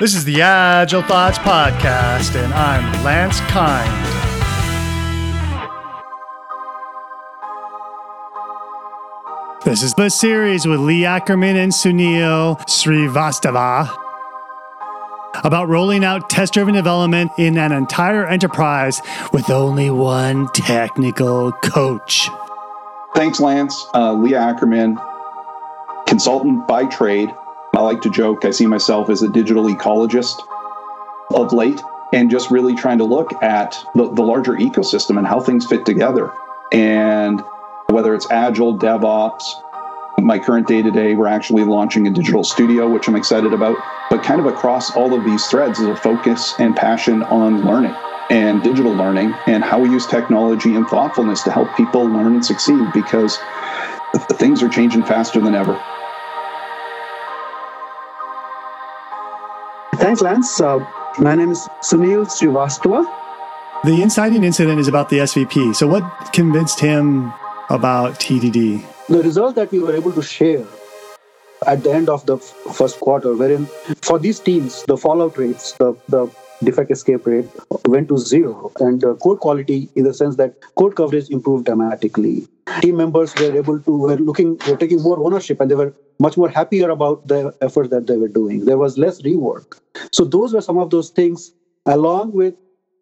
This is the Agile Thoughts Podcast, and I'm Lance Kind. This is the series with Lee Ackerman and Sunil Srivastava about rolling out test-driven development in an entire enterprise with only one technical coach. Thanks, Lance. Lee Ackerman, consultant by trade. I like to joke, I see myself as a digital ecologist of late, and just really trying to look at the larger ecosystem and how things fit together. And whether it's Agile, DevOps, my current day-to-day, we're actually launching a digital studio, which I'm excited about. But kind of across all of these threads is a focus and passion on learning and digital learning and how we use technology and thoughtfulness to help people learn and succeed, because things are changing faster than ever. Thanks, Lance. My name is Sunil Srivastava. The inciting incident is about the SVP. So what convinced him about TDD? The result that we were able to share at the end of the first quarter, wherein for these teams, the fallout rates, the defect escape rate went to zero. And code quality, in the sense that code coverage improved dramatically. Team members were taking more ownership, and they were much more happier about the efforts that they were doing. There was less rework. So those were some of those things, along with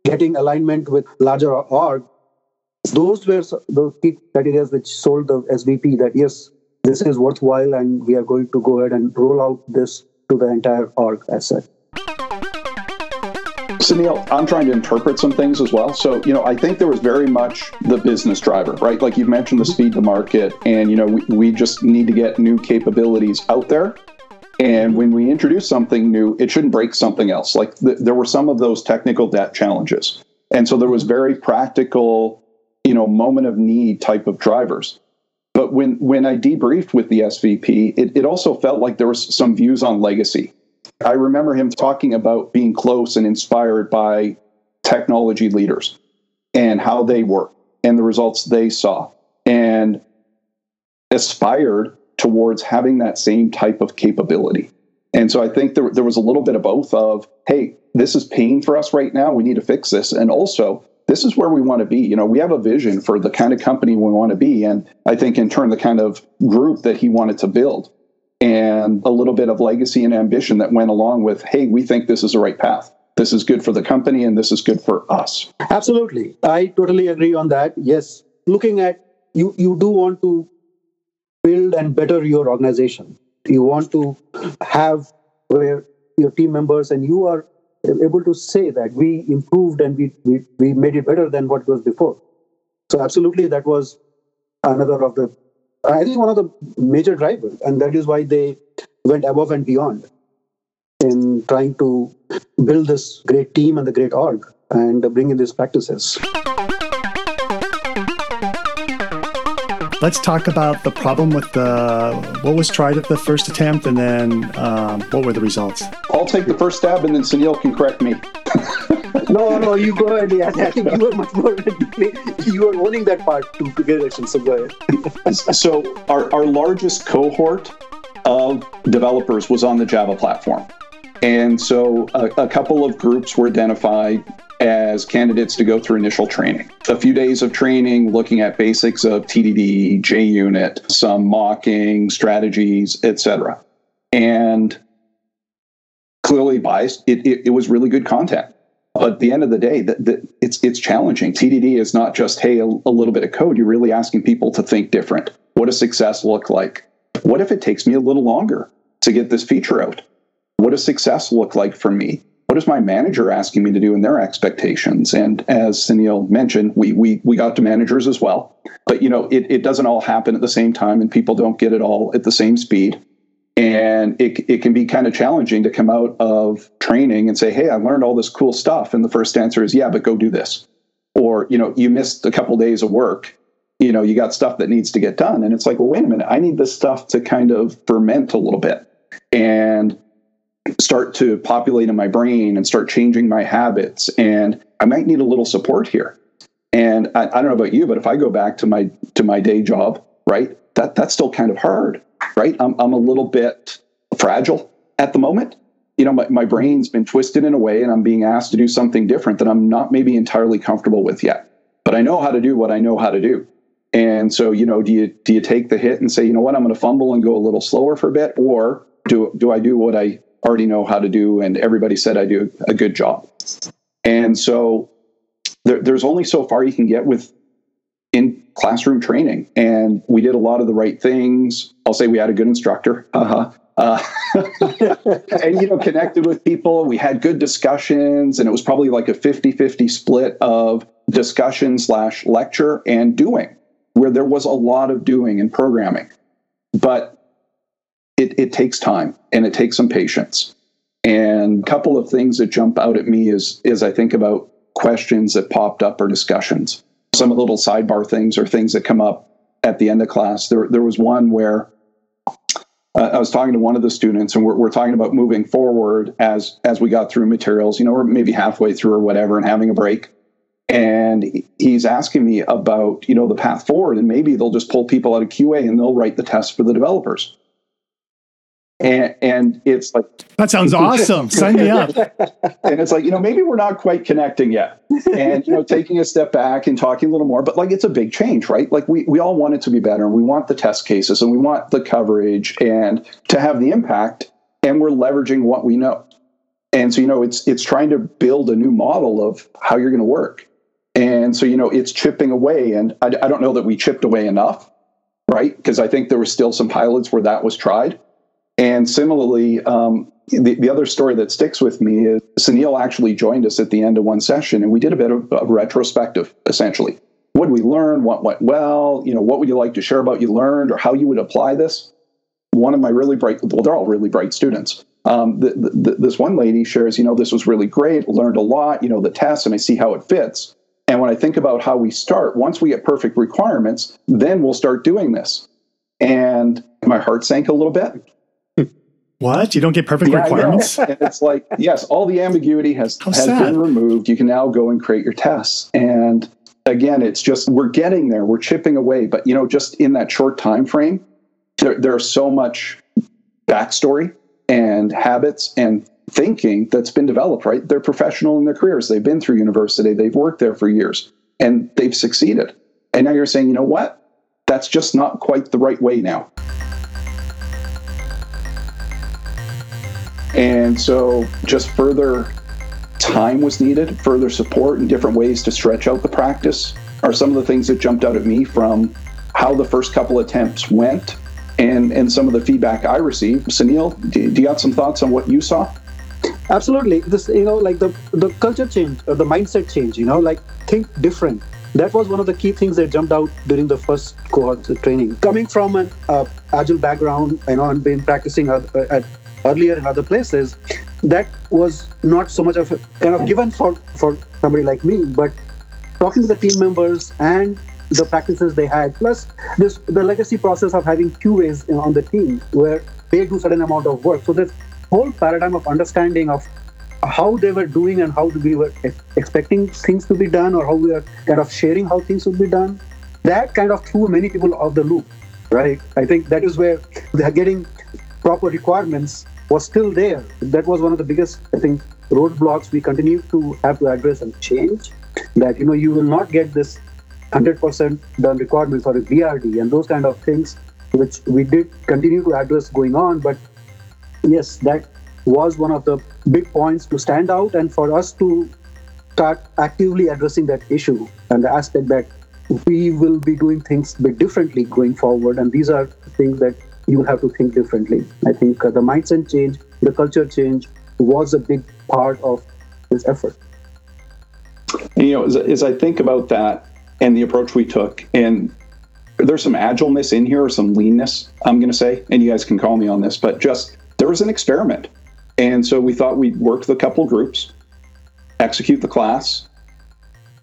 getting alignment with larger org. Those were the key criteria which sold the SVP that, yes, this is worthwhile, and we are going to go ahead and roll out this to the entire org as such. Sunil, I'm trying to interpret some things as well. So, I think there was very much the business driver, right? Like you mentioned, the speed to market, and, we just need to get new capabilities out there. And when we introduce something new, it shouldn't break something else. Like there were some of those technical debt challenges. And so there was very practical, moment of need type of drivers. But when I debriefed with the SVP, it also felt like there was some views on legacy. I remember him talking about being close and inspired by technology leaders and how they work and the results they saw, and aspired towards having that same type of capability. And so I think there was a little bit of both of, hey, this is pain for us right now. We need to fix this. And also, this is where we want to be. We have a vision for the kind of company we want to be. And I think in turn, the kind of group that he wanted to build. And a little bit of legacy and ambition that went along with, hey, we think this is the right path. This is good for the company, and this is good for us. Absolutely. I totally agree on that. Yes. Looking at, you do want to build and better your organization. You want to have where your team members and you are able to say that we improved and we made it better than what was before. So absolutely, that was another of the, I think, one of the major drivers, and that is why they went above and beyond in trying to build this great team and the great org and bring in these practices. Let's talk about the problem with what was tried at the first attempt, and then what were the results? I'll take the first stab, and then Sunil can correct me. No, you go ahead. I think you were much more, you were owning that part to get action, so go ahead. So our largest cohort of developers was on the Java platform. And so a couple of groups were identified as candidates to go through initial training. A few days of training, looking at basics of TDD, JUnit, some mocking, strategies, etc. And clearly biased, it was really good content. But at the end of the day, it's challenging. TDD is not just, hey, a little bit of code. You're really asking people to think different. What does success look like? What if it takes me a little longer to get this feature out? What does success look like for me? What is my manager asking me to do in their expectations? And as Sunil mentioned, we got to managers as well. But, it doesn't all happen at the same time, and people don't get it all at the same speed. And it can be kind of challenging to come out of training and say, hey, I learned all this cool stuff. And the first answer is, yeah, but go do this. Or, you missed a couple of days of work. You got stuff that needs to get done. And it's like, well, wait a minute, I need this stuff to kind of ferment a little bit and start to populate in my brain and start changing my habits. And I might need a little support here. And I don't know about you, but if I go back to my day job, right, that's still kind of hard. Right? I'm a little bit fragile at the moment. you know, my brain's been twisted in a way, and I'm being asked to do something different that I'm not maybe entirely comfortable with yet. But I know how to do what I know how to do. And so, you know, do you take the hit and say, you know what, I'm going to fumble and go a little slower for a bit, or do I do what I already know how to do? And everybody said I do a good job. And so there's only so far you can get with in classroom training. And we did a lot of the right things. I'll say we had a good instructor. And, you know, connected with people. We had good discussions, and it was probably like a 50-50 split of discussion/lecture and doing, where there was a lot of doing and programming. But it takes time, and it takes some patience. And a couple of things that jump out at me is I think about questions that popped up or discussions. Some little sidebar things or things that come up at the end of class. There was one where I was talking to one of the students, and we're talking about moving forward as we got through materials, you know, or maybe halfway through or whatever, and having a break. And he's asking me about, you know, the path forward, and maybe they'll just pull people out of QA and they'll write the test for the developers. And it's like, that sounds awesome. Sign me up. And it's like, you know, maybe we're not quite connecting yet. And, you know, taking a step back and talking a little more, but like, it's a big change, right? Like we all want it to be better, and we want the test cases, and we want the coverage, and to have the impact, and we're leveraging what we know. And so, you know, it's trying to build a new model of how you're going to work. And so, you know, it's chipping away, and I don't know that we chipped away enough, right? Because I think there were still some pilots where that was tried. And similarly, the other story that sticks with me is Sunil actually joined us at the end of one session, and we did a bit of a retrospective, essentially. What did we learn? What went well? You know, what would you like to share about you learned, or how you would apply this? One of my really bright, well, they're all really bright students. This one lady shares, you know, this was really great, learned a lot, you know, the test, and I see how it fits. And when I think about how we start, once we get perfect requirements, then we'll start doing this. And my heart sank a little bit. What? You don't get perfect requirements? And it's like, yes, all the ambiguity has been removed. You can now go and create your tests. And again, it's just, we're getting there. We're chipping away. But, you know, just in that short time frame, there's so much backstory and habits and thinking that's been developed, right? They're professional in their careers. They've been through university. They've worked there for years, and they've succeeded. And now you're saying, you know what? That's just not quite the right way now. And so just further time was needed, further support and different ways to stretch out the practice are some of the things that jumped out at me from how the first couple attempts went and some of the feedback I received. Sunil, do you have some thoughts on what you saw? Absolutely. This, you know, like the culture change, or the mindset change, you know, like think different. That was one of the key things that jumped out during the first cohort training. Coming from an agile background, you know, and been practicing at earlier in other places, that was not so much of a kind of given for somebody like me, but talking to the team members and the practices they had, plus the legacy process of having QAs on the team where they do certain amount of work. So this whole paradigm of understanding of how they were doing and how we were expecting things to be done, or how we are kind of sharing how things would be done, that kind of threw many people off the loop, right? I think that is where they are getting proper requirements was still there. That was one of the biggest, I think, roadblocks we continue to have to address and change. That, you know, you will not get this 100% done requirements or a VRD and those kind of things, which we did continue to address going on. But yes, that was one of the big points to stand out and for us to start actively addressing that issue and the aspect that we will be doing things a bit differently going forward. And these are things that you have to think differently. I think the mindset change, the culture change was a big part of this effort. You know, as I think about that and the approach we took, and there's some agileness in here or some leanness, I'm going to say, and you guys can call me on this, but just there was an experiment. And so we thought we'd work the couple groups, execute the class,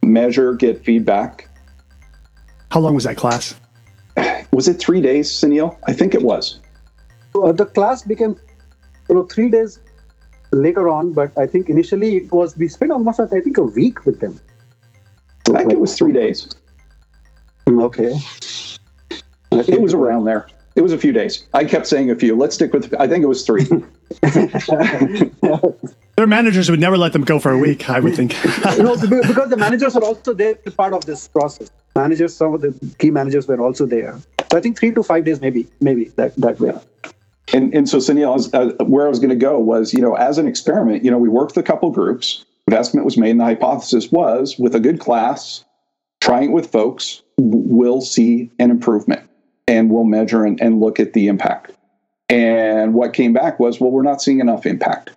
measure, get feedback. How long was that class? Was it 3 days, Sunil? I think it was. The class became, you know, 3 days later on, but I think initially it was, we spent almost, I think, a week with them. I think it was 3 days. Okay. It was around there. It was a few days. I kept saying a few. Let's stick with, I think it was 3. Their managers would never let them go for a week, I would think. No, because the managers are also there, part of this process. Managers, some of the key managers were also there. So I think 3 to 5 days, maybe that way. And so, Sunil, where I was going to go was, as an experiment, we worked with a couple groups. Investment was made, and the hypothesis was, with a good class, trying it with folks, we'll see an improvement, and we'll measure and look at the impact. And what came back was, well, we're not seeing enough impact.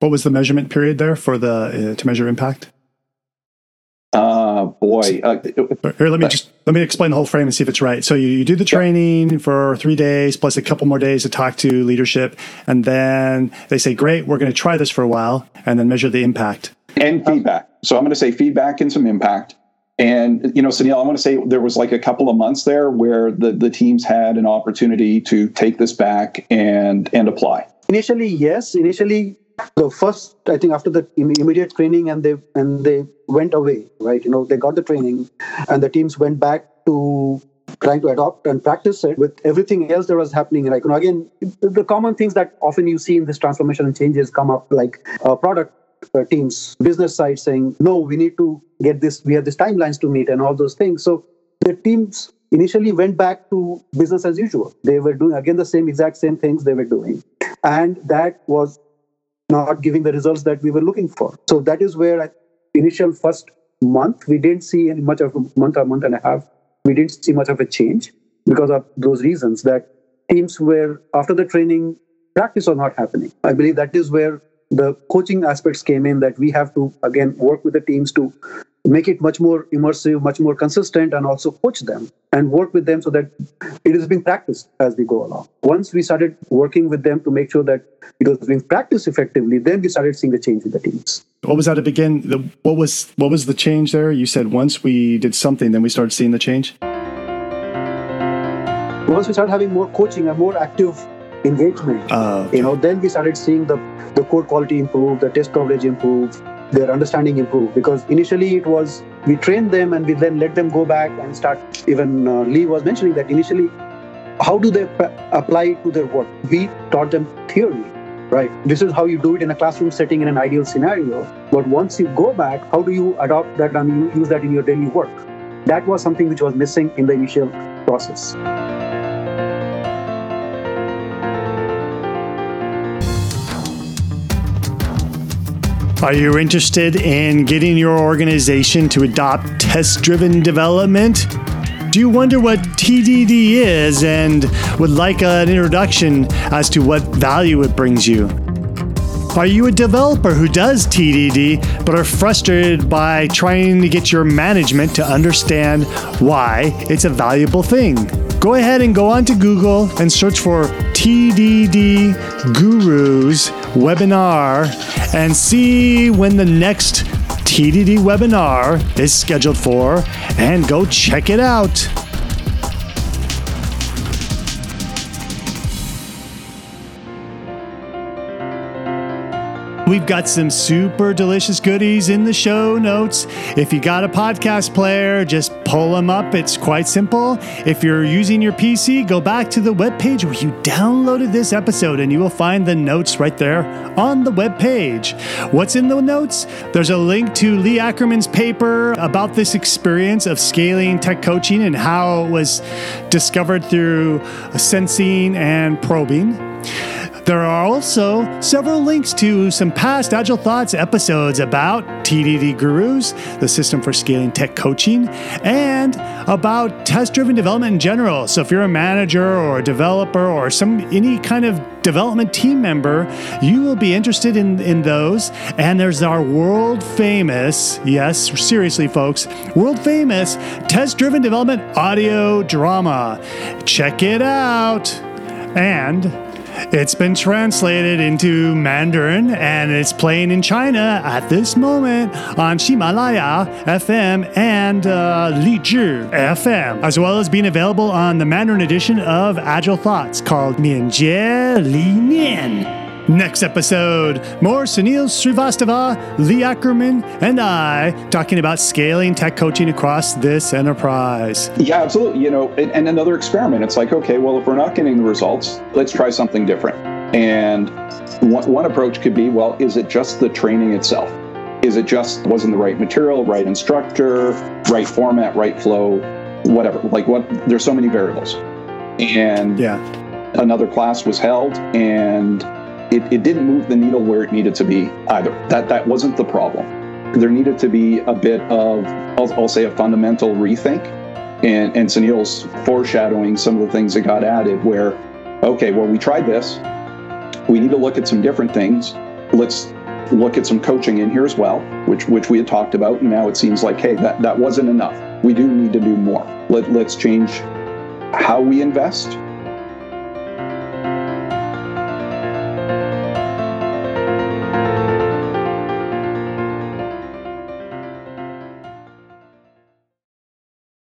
What was the measurement period there for the to measure impact? Here, let me explain the whole frame and see if it's right. So you do the training for 3 days plus a couple more days to talk to leadership, and then they say, "Great, we're going to try this for a while," and then measure the impact and feedback. So I'm going to say feedback and some impact. And Sunil, I want to say there was like a couple of months there where the teams had an opportunity to take this back and apply. Initially, yes. Initially, the first, I think, after the immediate training, and they went away, right? They got the training, and the teams went back to trying to adopt and practice it with everything else that was happening. Like, again, the common things that often you see in this transformation and changes come up, like product teams, business side saying, no, we need to get this, we have these timelines to meet and all those things. So the teams initially went back to business as usual. They were doing, again, the exact same things they were doing. And that was not giving the results that we were looking for. So that is where initial first month, we didn't see any much of month and a half. We didn't see much of a change because of those reasons that teams were, after the training, practice was not happening. I believe that is where the coaching aspects came in, that we have to, again, work with the teams to make it much more immersive, much more consistent, and also coach them and work with them so that it is being practiced as we go along. Once we started working with them to make sure that it was being practiced effectively, then we started seeing the change in the teams. What was that to begin? What was the change there? You said once we did something, then we started seeing the change? Once we started having more coaching and more active engagement, then we started seeing the code quality improve, the test coverage improve, their understanding improve. Because initially it was, we trained them and we then let them go back and start, even Lee was mentioning that initially, how do they apply to their work? We taught them theory, right? This is how you do it in a classroom setting in an ideal scenario. But once you go back, how do you adopt that and use that in your daily work? That was something which was missing in the initial process. Are you interested in getting your organization to adopt test-driven development? Do you wonder what TDD is and would like an introduction as to what value it brings you? Are you a developer who does TDD but are frustrated by trying to get your management to understand why it's a valuable thing? Go ahead and go onto Google and search for TDD Gurus webinar and see when the next TDD webinar is scheduled for, and go check it out. We've got some super delicious goodies in the show notes. If you got a podcast player, just pull them up. It's quite simple. If you're using your PC, go back to the webpage where you downloaded this episode and you will find the notes right there on the webpage. What's in the notes? There's a link to Lee Ackerman's paper about this experience of scaling tech coaching and how it was discovered through sensing and probing. There are also several links to some past Agile Thoughts episodes about TDD Gurus, the system for scaling tech coaching, and about test-driven development in general. So if you're a manager or a developer or any kind of development team member, you will be interested in those. And there's our world-famous, yes, seriously, folks, world-famous test-driven development audio drama. Check it out. And it's been translated into Mandarin and it's playing in China at this moment on Himalaya FM and Li Zhi FM, as well as being available on the Mandarin edition of Agile Thoughts called Mianjie Li Nian. Next episode, more Sunil Srivastava, Lee Ackerman, and I talking about scaling tech coaching across this enterprise. Yeah, absolutely. You know, and another experiment. It's like, okay, well, if we're not getting the results, let's try something different. And one approach could be, well, is it just the training itself? Is it just wasn't the right material, right instructor, right format, right flow, whatever? Like, what? There's so many variables. And yeah, another class was held, and it didn't move the needle where it needed to be either. That wasn't the problem. There needed to be a bit of, I'll say, a fundamental rethink. And Sunil's foreshadowing some of the things that got added where, okay, well, we tried this. We need to look at some different things. Let's look at some coaching in here as well, which we had talked about. And now it seems like, hey, that wasn't enough. We do need to do more. Let's change how we invest,